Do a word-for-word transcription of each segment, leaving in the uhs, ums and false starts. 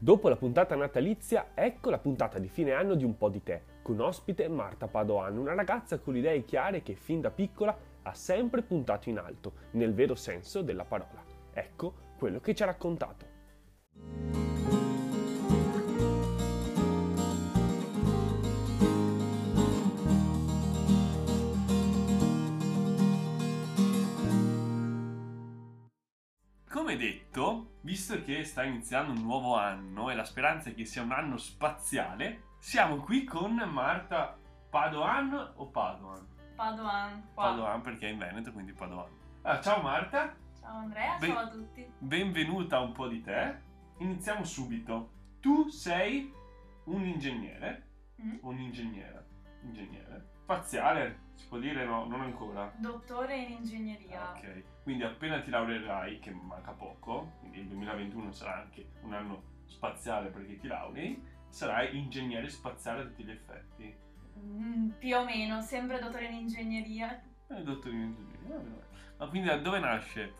Dopo la puntata natalizia, ecco la puntata di fine anno di Un po' di te, con ospite Marta Padoan, una ragazza con idee chiare che fin da piccola ha sempre puntato in alto, nel vero senso della parola. Ecco quello che ci ha raccontato. Come detto, visto che sta iniziando un nuovo anno e la speranza è che sia un anno spaziale, siamo qui con Marta Padoan o Padoan? Padoan. Qua. Padoan perché è in Veneto, quindi Padoan. Allora, ciao Marta. Ciao Andrea, ben... ciao a tutti. Benvenuta a Un po' di te. Iniziamo subito. Tu sei un ingegnere, mm? un ingegnere, ingegnere, spaziale, si può dire no, non ancora. Dottore in ingegneria. Ok, quindi appena ti laureerai, che manca poco, quindi il duemilaventuno sarà anche un anno spaziale perché ti laurei, sarai ingegnere spaziale a tutti gli effetti. Mm, più o meno, sempre dottore in ingegneria. Eh, dottore in ingegneria, vabbè, vabbè. Ma quindi da dove nasce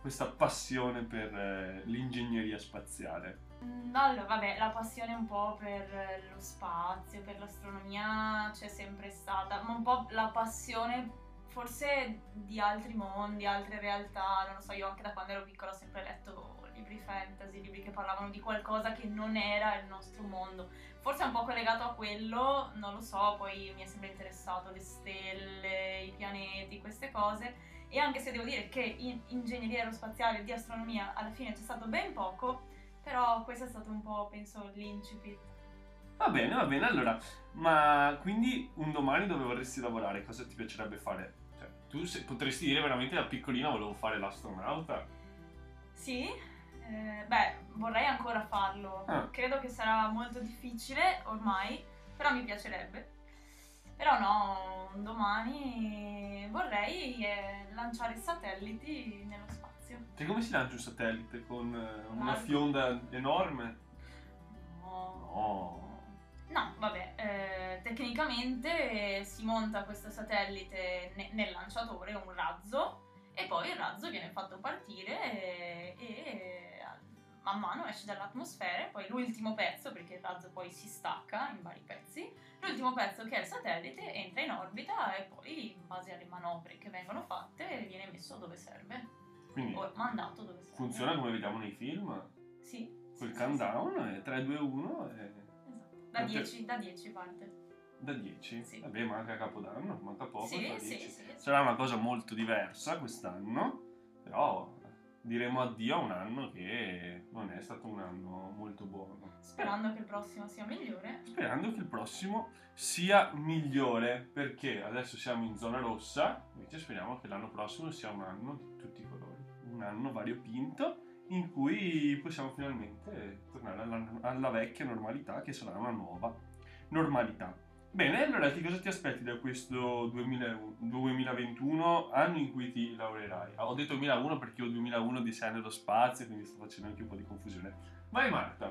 questa passione per eh, l'ingegneria spaziale? Allora, vabbè, la passione un po' per lo spazio, per l'astronomia c'è sempre stata, ma un po' la passione forse di altri mondi, altre realtà, non lo so, io anche da quando ero piccola ho sempre letto libri fantasy, libri che parlavano di qualcosa che non era il nostro mondo, forse è un po' collegato a quello, non lo so, poi mi è sempre interessato le stelle, i pianeti, queste cose. E anche se devo dire che in ingegneria aerospaziale e di astronomia alla fine c'è stato ben poco, però questo è stato un po', penso, l'incipit. Va bene, va bene, allora, ma quindi un domani dove vorresti lavorare? Cosa ti piacerebbe fare? Cioè, tu se, potresti dire veramente da piccolina volevo fare l'astronauta? Sì, eh, beh, vorrei ancora farlo, ah. Credo che sarà molto difficile ormai, però mi piacerebbe. Però no, un domani vorrei eh, lanciare satelliti nello spazio. Che come si lancia un satellite? Con eh, una fionda enorme? No. No, no vabbè, eh, tecnicamente eh, si monta questo satellite ne- nel lanciatore, un razzo, e poi il razzo viene fatto partire e, e man mano esce dall'atmosfera, poi l'ultimo pezzo, perché il razzo poi si stacca in vari pezzi, l'ultimo pezzo che è il satellite entra in orbita e poi in base alle manovre che vengono fatte viene messo dove serve, quindi o mandato dove serve. Funziona come vediamo nei film? Sì. Col sì, countdown sì, sì. È tre, due, uno e... Esatto, da dieci, da dieci parte. Da dieci? Sì. Vabbè, manca Capodanno, manca poco, sì, da dieci. Sì, sì, sì. Sarà una cosa molto diversa quest'anno, però... Diremo addio a un anno che non è stato un anno molto buono. Sperando che il prossimo sia migliore. Sperando che il prossimo sia migliore, perché adesso siamo in zona rossa, invece speriamo che l'anno prossimo sia un anno di tutti i colori. Un anno variopinto in cui possiamo finalmente tornare alla, alla vecchia normalità, che sarà una nuova normalità. Bene, allora che cosa ti aspetti da questo duemilaventuno, anno in cui ti laureerai? Ho detto duemilauno perché ho duemilauno di sei anni dello spazio, quindi sto facendo anche un po' di confusione. Vai Marta!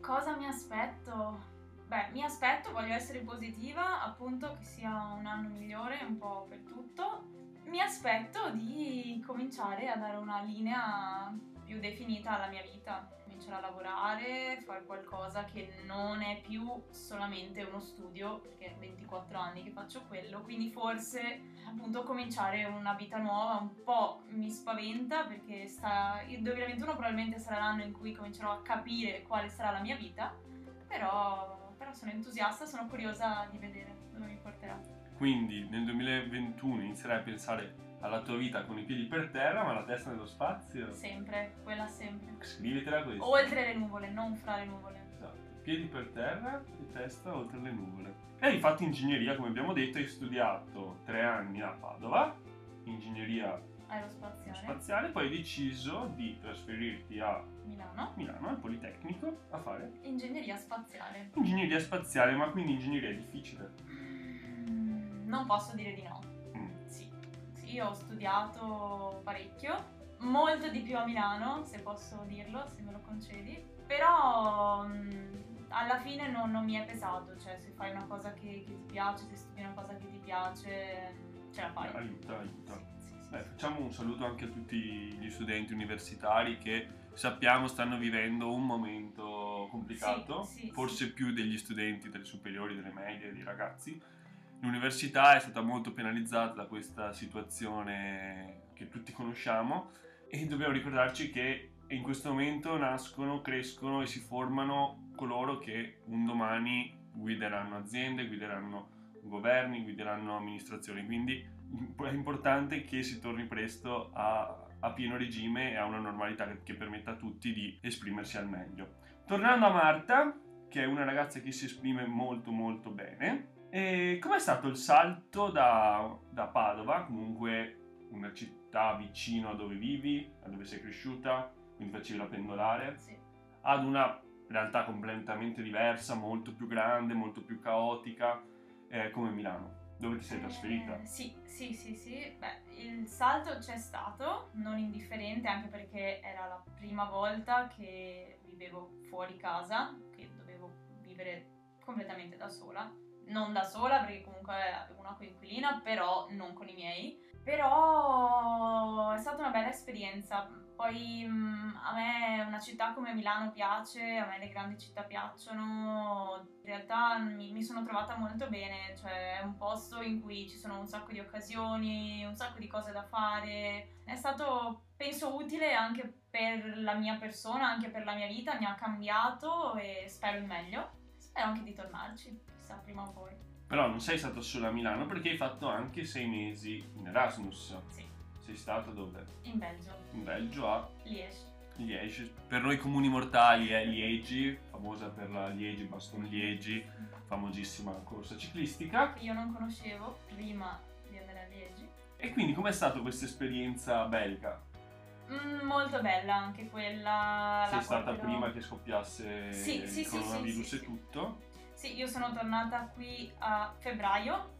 Cosa mi aspetto? Beh, mi aspetto, voglio essere positiva, appunto che sia un anno migliore un po' per tutto. Mi aspetto di cominciare a dare una linea più definita alla mia vita. Cominciare a lavorare, fare qualcosa che non è più solamente uno studio, perché è ventiquattro anni che faccio quello, quindi forse appunto cominciare una vita nuova un po' mi spaventa, perché sta... il duemilaventuno probabilmente sarà l'anno in cui comincerò a capire quale sarà la mia vita, però, però sono entusiasta, sono curiosa di vedere dove mi porterà. Quindi nel duemilaventuno inizierai a pensare alla tua vita con i piedi per terra ma la testa nello spazio. Sempre, quella sempre. Scrivetela questa. Oltre le nuvole, non fra le nuvole. Esatto, piedi per terra e testa oltre le nuvole. E hai fatto ingegneria, come abbiamo detto, hai studiato tre anni a Padova, ingegneria aerospaziale, spaziale, poi hai deciso di trasferirti a Milano, Milano al Politecnico, a fare ingegneria spaziale. Ingegneria spaziale, ma quindi ingegneria è difficile. Non posso dire di no, sì. Sì, ho studiato parecchio, molto di più a Milano, se posso dirlo, se me lo concedi, però mh, alla fine non, non mi è pesato, cioè se fai una cosa che, che ti piace, se studi una cosa che ti piace, ce la fai. Aiuta, aiuta. Sì, sì, sì, Beh, sì. Facciamo un saluto anche a tutti gli studenti universitari che sappiamo stanno vivendo un momento complicato, sì, sì, forse sì. più degli studenti, delle superiori, delle medie, dei ragazzi. L'università è stata molto penalizzata da questa situazione che tutti conosciamo e dobbiamo ricordarci che in questo momento nascono, crescono e si formano coloro che un domani guideranno aziende, guideranno governi, guideranno amministrazioni, quindi è importante che si torni presto a, a pieno regime e a una normalità che, che permetta a tutti di esprimersi al meglio. Tornando a Marta, che è una ragazza che si esprime molto molto bene, e com'è stato il salto da, da Padova, comunque una città vicino a dove vivi, a dove sei cresciuta, quindi facevi la pendolare, sì. ad una realtà completamente diversa, molto più grande, molto più caotica, eh, come Milano? Dove ti sei trasferita? Eh, sì, sì, sì, sì. Beh, il salto c'è stato, non indifferente, anche perché era la prima volta che vivevo fuori casa, che dovevo vivere completamente da sola. Non da sola, perché comunque avevo una coinquilina, però non con i miei. Però è stata una bella esperienza. Poi a me una città come Milano piace, a me le grandi città piacciono. In realtà mi, mi sono trovata molto bene, cioè è un posto in cui ci sono un sacco di occasioni, un sacco di cose da fare. È stato, penso, utile anche per la mia persona, anche per la mia vita, mi ha cambiato e spero il meglio. Spero anche di tornarci, chissà, prima o poi. Però non sei stata solo a Milano, perché hai fatto anche sei mesi in Erasmus. Sì. Sei stata dove? In Belgio. In Belgio a? Liege. Liege. Per noi comuni mortali è Liege, famosa per la Liege, Bastogne Liege, famosissima corsa ciclistica. Che io non conoscevo prima di andare a Liege. E quindi com'è stata questa esperienza belga? Mm, molto bella anche quella. Sei stata però... prima che scoppiasse sì, il sì, coronavirus sì, sì, e tutto? Sì, io sono tornata qui a febbraio,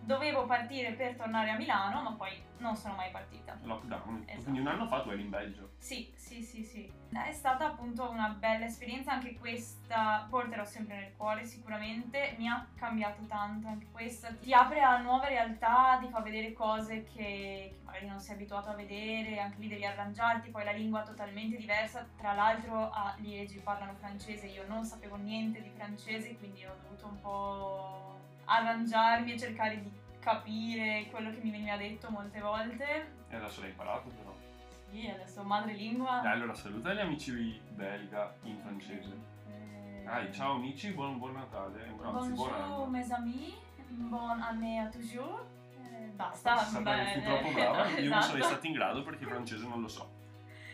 dovevo partire per tornare a Milano, ma poi non sono mai partita. Lockdown, esatto. Quindi un anno fa tu eri in Belgio? Sì, sì, sì, sì. È stata appunto una bella esperienza, anche questa porterò sempre nel cuore sicuramente, mi ha cambiato tanto anche questa. Ti apre a nuove realtà, ti fa vedere cose che, che magari non sei abituato a vedere, anche lì devi arrangiarti, poi la lingua è totalmente diversa, tra l'altro a Liegi parlano francese, io non sapevo niente di francese, quindi ho dovuto un po' arrangiarmi e cercare di capire quello che mi veniva detto molte volte. E adesso l'hai imparato però? Sì, adesso madrelingua. E allora saluta gli amici belga in francese. Eh... Ah, ciao amici, buon, buon Natale. Anzi, bonjour mes amis, buon année à toujours. Eh, basta. Beh, fui troppo brava, esatto. Io non sarei stata in grado perché il francese non lo so.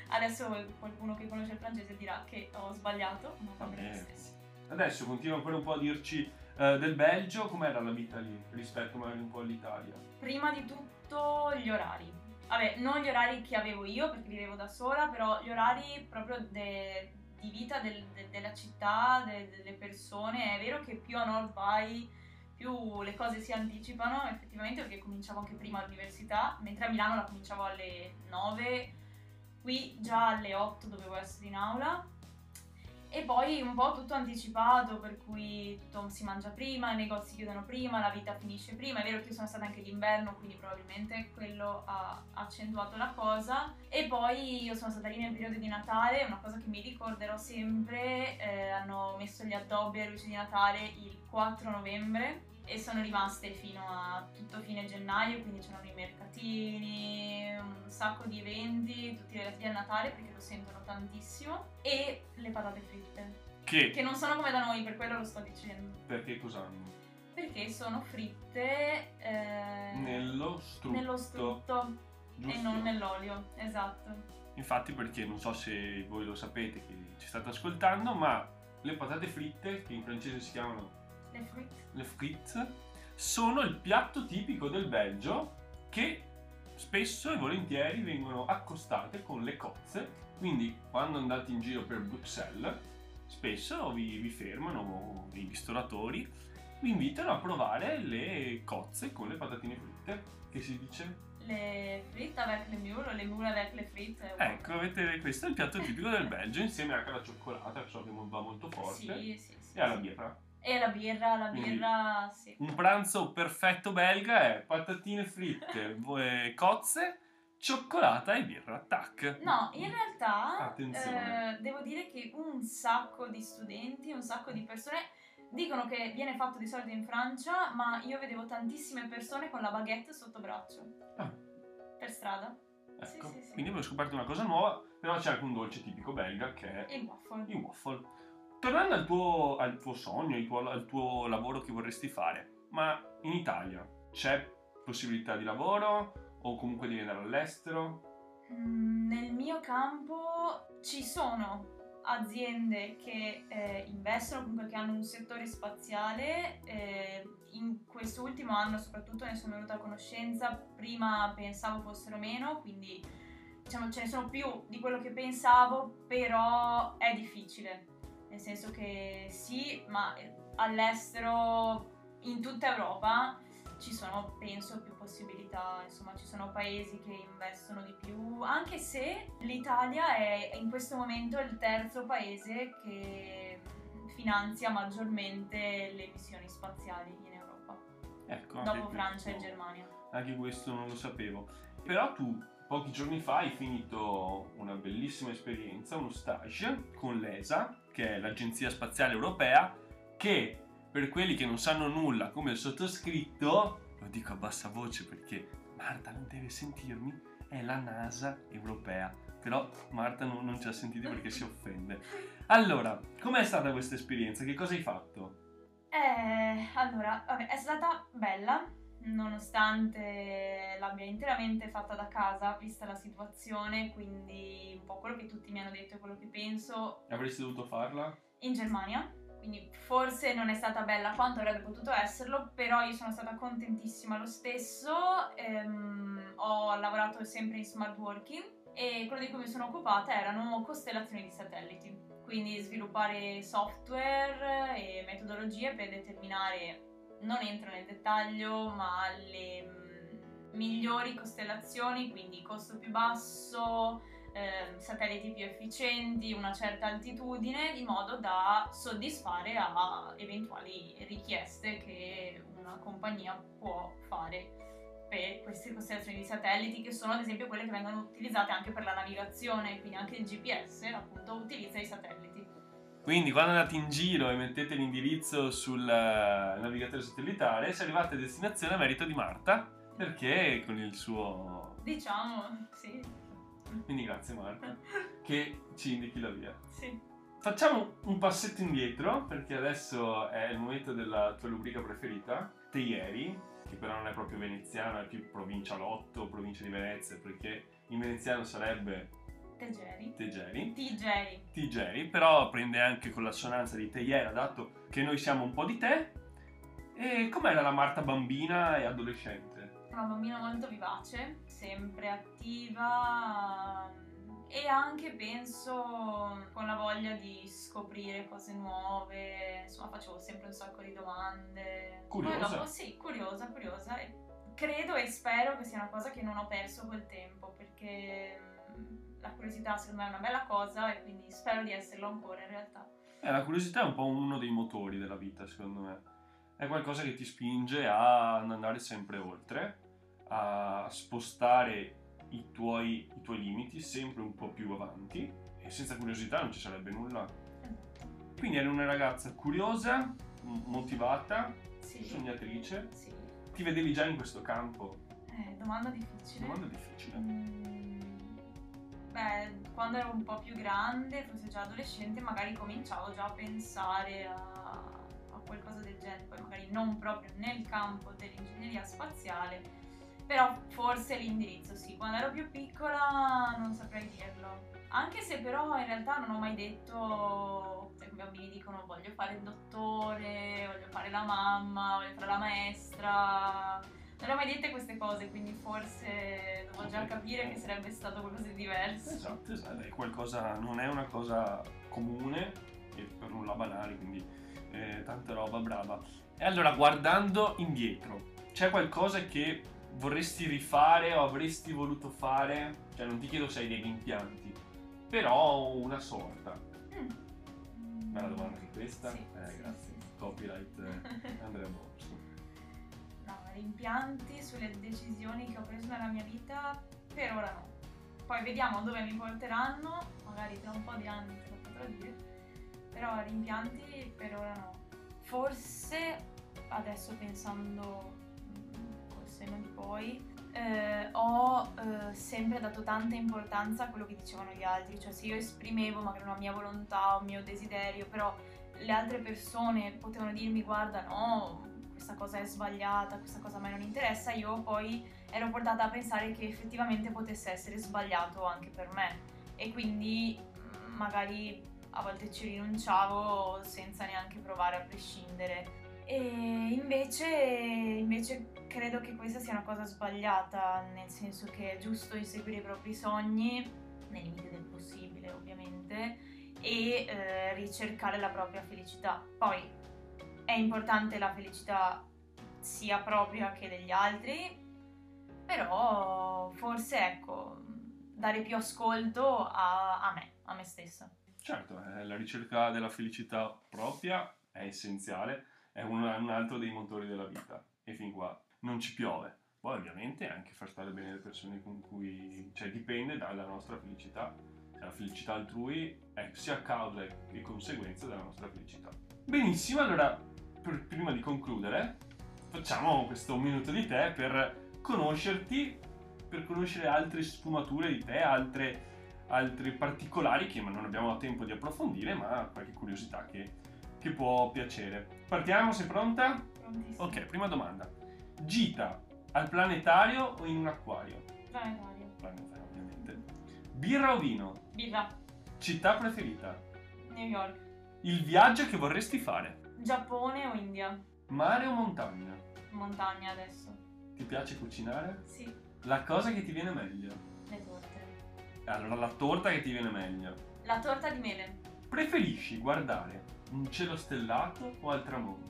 Adesso qualcuno che conosce il francese dirà che ho sbagliato, ma va bene lo stesso. Adesso continua ancora un po' a dirci uh, del Belgio, com'era la vita lì rispetto magari un po' all'Italia? Prima di tutto gli orari, vabbè non gli orari che avevo io perché vivevo da sola, però gli orari proprio de, di vita del, de, della città, de, delle persone. È vero che più a nord vai più le cose si anticipano effettivamente, perché cominciavo anche prima l'università, mentre a Milano la cominciavo alle nove, qui già alle otto dovevo essere in aula. E poi un po' tutto anticipato, per cui tutto si mangia prima, i negozi chiudono prima, la vita finisce prima. È vero che io sono stata anche d'inverno, quindi probabilmente quello ha accentuato la cosa. E poi io sono stata lì nel periodo di Natale, una cosa che mi ricorderò sempre, eh, hanno messo gli addobbi alle luci di Natale il quattro novembre e sono rimaste fino a tutto fine gennaio, quindi c'erano i mercatini, un sacco di eventi, tutti relativi al Natale perché lo sentono tantissimo, e le patate fritte. Che? Che non sono come da noi, per quello lo sto dicendo. Perché cos'hanno? Perché sono fritte eh, nello strutto. Nello strutto Giusto. E non nell'olio, esatto. Infatti, perché non so se voi lo sapete che ci state ascoltando, ma le patate fritte, che in francese si chiamano Le fritte. Le fritte sono il piatto tipico del Belgio, che spesso e volentieri vengono accostate con le cozze, quindi quando andate in giro per Bruxelles spesso vi, vi fermano i ristoratori, vi invitano a provare le cozze con le patatine fritte, che si dice? Le fritte avec le mule, le mule avec le fritte. Ecco, avete, questo è il piatto tipico del Belgio, insieme anche alla cioccolata, che so che va molto forte, sì, sì, sì, e alla birra. E la birra, la birra, sì. Un pranzo perfetto belga è patatine fritte, cozze, cioccolata e birra, tac. No, in realtà eh, devo dire che un sacco di studenti, un sacco di persone dicono che viene fatto di solito in Francia, ma io vedevo tantissime persone con la baguette sotto braccio, ah, per strada. Ecco, sì, sì, sì. Quindi abbiamo scoperto una cosa nuova, però c'è anche un dolce tipico belga che è il waffle. Il waffle. Tornando al tuo, al tuo sogno, al tuo, al tuo lavoro che vorresti fare, ma in Italia c'è possibilità di lavoro? O comunque devi andare all'estero? Mm, nel mio campo ci sono aziende che eh, investono, comunque che hanno un settore spaziale. Eh, in quest'ultimo anno soprattutto ne sono venuta a conoscenza, prima pensavo fossero meno, quindi diciamo ce ne sono più di quello che pensavo, però è difficile. Nel senso che sì, ma all'estero, in tutta Europa, ci sono, penso, più possibilità, insomma ci sono paesi che investono di più, anche se l'Italia è in questo momento il terzo paese che finanzia maggiormente le missioni spaziali in Europa, ecco, dopo Francia questo, e Germania. Anche questo non lo sapevo, però tu pochi giorni fa hai finito una bellissima esperienza, uno stage con l'E S A, che è l'Agenzia Spaziale Europea, che per quelli che non sanno nulla, come il sottoscritto, lo dico a bassa voce perché Marta non deve sentirmi, è la NASA europea. Però Marta non, non ci ha sentiti perché si offende. Allora, com'è stata questa esperienza? Che cosa hai fatto? Eh, allora, vabbè, è stata bella, nonostante l'abbia interamente fatta da casa, vista la situazione, quindi un po' quello che tutti mi hanno detto e quello che penso. Avresti dovuto farla? In Germania. Quindi forse non è stata bella quanto avrebbe potuto esserlo, però io sono stata contentissima lo stesso. Ehm, ho lavorato sempre in smart working e quello di cui mi sono occupata erano costellazioni di satelliti, quindi sviluppare software e metodologie per determinare, non entro nel dettaglio, ma le migliori costellazioni, quindi costo più basso, satelliti più efficienti, una certa altitudine, in modo da soddisfare a eventuali richieste che una compagnia può fare per queste costellazioni di satelliti, che sono ad esempio quelle che vengono utilizzate anche per la navigazione, quindi anche il G P S appunto utilizza i satelliti. Quindi quando andate in giro e mettete l'indirizzo sul navigatore satellitare, se arrivate a destinazione, a merito di Marta, perché con il suo... diciamo, sì. Quindi grazie Marta che ci indichi la via. Sì. Facciamo un passetto indietro, perché adesso è il momento della tua rubrica preferita, Te ieri, che però non è proprio veneziana, è più provincialotto, provincia di Venezia, perché in veneziano sarebbe Tegeri. Tegeri. Tegeri. Tegeri, però prende anche con l'assonanza di Te ieri, dato che noi siamo un po' di te. E com'era la Marta bambina e adolescente? Una bambina molto vivace, sempre attiva e anche, penso, con la voglia di scoprire cose nuove, insomma facevo sempre un sacco di domande. Curiosa? Poi dopo, sì, curiosa, curiosa. Credo e spero che sia una cosa che non ho perso col tempo, perché la curiosità secondo me è una bella cosa e quindi spero di esserlo ancora in realtà. Eh, la curiosità è un po' uno dei motori della vita, secondo me. È qualcosa che ti spinge ad andare sempre oltre, a spostare i tuoi, i tuoi limiti sempre un po' più avanti, e senza curiosità non ci sarebbe nulla. Quindi eri una ragazza curiosa, motivata, sì, sognatrice. Sì. Ti vedevi già in questo campo? Eh, domanda difficile. Domanda difficile. Mm, beh, quando ero un po' più grande, forse già adolescente, magari cominciavo già a pensare a qualcosa del genere, poi magari non proprio nel campo dell'ingegneria spaziale, però forse l'indirizzo sì. Quando ero più piccola non saprei dirlo, anche se però in realtà non ho mai detto, i bambini dicono voglio fare il dottore, voglio fare la mamma, voglio fare la maestra, non ho mai dette queste cose, quindi forse dovevo già capire che sarebbe stato qualcosa di diverso. Esatto, esatto, è qualcosa, non è una cosa comune e per nulla banale, quindi... Eh, tanta roba, brava. E allora, guardando indietro, c'è qualcosa che vorresti rifare o avresti voluto fare? Cioè, non ti chiedo se hai dei rimpianti, però una sorta. Mm. Bella domanda anche questa. Sì, eh, sì, grazie. Sì. Copyright eh, Andrea Borso. No, rimpianti sulle decisioni che ho preso nella mia vita? per ora no. Poi vediamo dove mi porteranno, magari tra un po' di anni te lo potrò dire, però rimpianti per ora no. Forse adesso pensando, forse non poi, eh, ho eh, sempre dato tanta importanza a quello che dicevano gli altri, cioè se io esprimevo magari una mia volontà, un mio desiderio, però le altre persone potevano dirmi guarda no, questa cosa è sbagliata, questa cosa a me non interessa, io poi ero portata a pensare che effettivamente potesse essere sbagliato anche per me e quindi magari a volte ci rinunciavo senza neanche provare a prescindere. E invece, invece credo che questa sia una cosa sbagliata, nel senso che è giusto inseguire i propri sogni, nei limiti del possibile ovviamente, e eh, ricercare la propria felicità. Poi è importante la felicità sia propria che degli altri, però forse ecco, dare più ascolto a, a me, a me stessa. Certo, eh, la ricerca della felicità propria è essenziale, è un, un altro dei motori della vita e fin qua non ci piove. Poi ovviamente anche far stare bene le persone con cui, cioè dipende dalla nostra felicità, la felicità altrui è sia causa e conseguenza della nostra felicità. Benissimo, allora per, prima di concludere facciamo questo minuto di te per conoscerti, per conoscere altre sfumature di te, altre, altri particolari che non abbiamo tempo di approfondire, ma qualche curiosità che, che può piacere. Partiamo, sei pronta? Prontissima. Ok, prima domanda. Gita al planetario o in un acquario? Planetario. Planetario, ovviamente. Birra o vino? Birra. Città preferita? New York. Il viaggio che vorresti fare? Giappone o India. Mare o montagna? Montagna adesso. Ti piace cucinare? Sì. La cosa che ti viene meglio? Le torte. Allora, la torta che ti viene meglio? La torta di mele. Preferisci guardare un cielo stellato o al tramonto?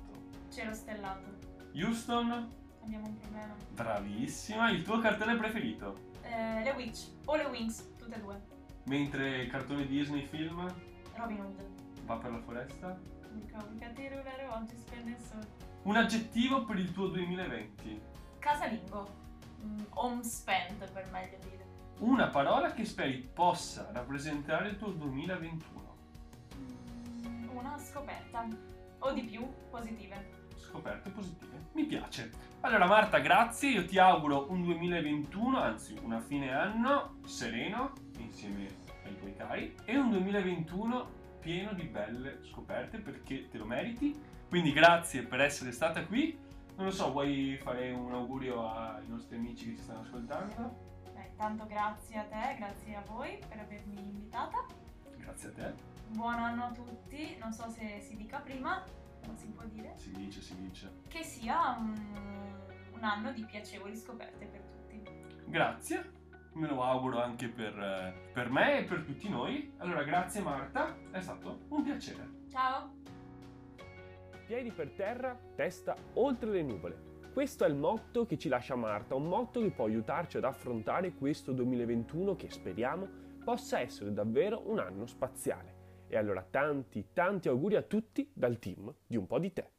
Cielo stellato. Houston? Abbiamo un problema. Bravissima. Il tuo cartone preferito? Eh, le Witch o le Wings, tutte e due. Mentre cartone Disney, film? Robin Hood. Va per la foresta? Oggi splende il sole. Un aggettivo per il tuo duemilaventi? Casalingo, home spent per meglio dire. Una parola che speri possa rappresentare il tuo duemilaventuno? Una scoperta, o di più, positive. Scoperte positive, mi piace. Allora Marta, grazie, io ti auguro un duemilaventuno, anzi una fine anno sereno insieme ai tuoi cari e un duemilaventuno pieno di belle scoperte perché te lo meriti. Quindi grazie per essere stata qui. Non lo so, vuoi fare un augurio ai nostri amici che ci stanno ascoltando? Beh, intanto grazie a te, grazie a voi per avermi invitata. Grazie a te. Buon anno a tutti, non so se si dica prima, ma si può dire? Si dice, si dice. Che sia un, un anno di piacevoli scoperte per tutti. Grazie, me lo auguro anche per, per me e per tutti noi. Allora, grazie Marta, è stato un piacere. Ciao. Piedi per terra, testa oltre le nuvole. Questo è il motto che ci lascia Marta, un motto che può aiutarci ad affrontare questo duemilaventuno che speriamo possa essere davvero un anno spaziale. E allora tanti, tanti auguri a tutti dal team di Un po' di te.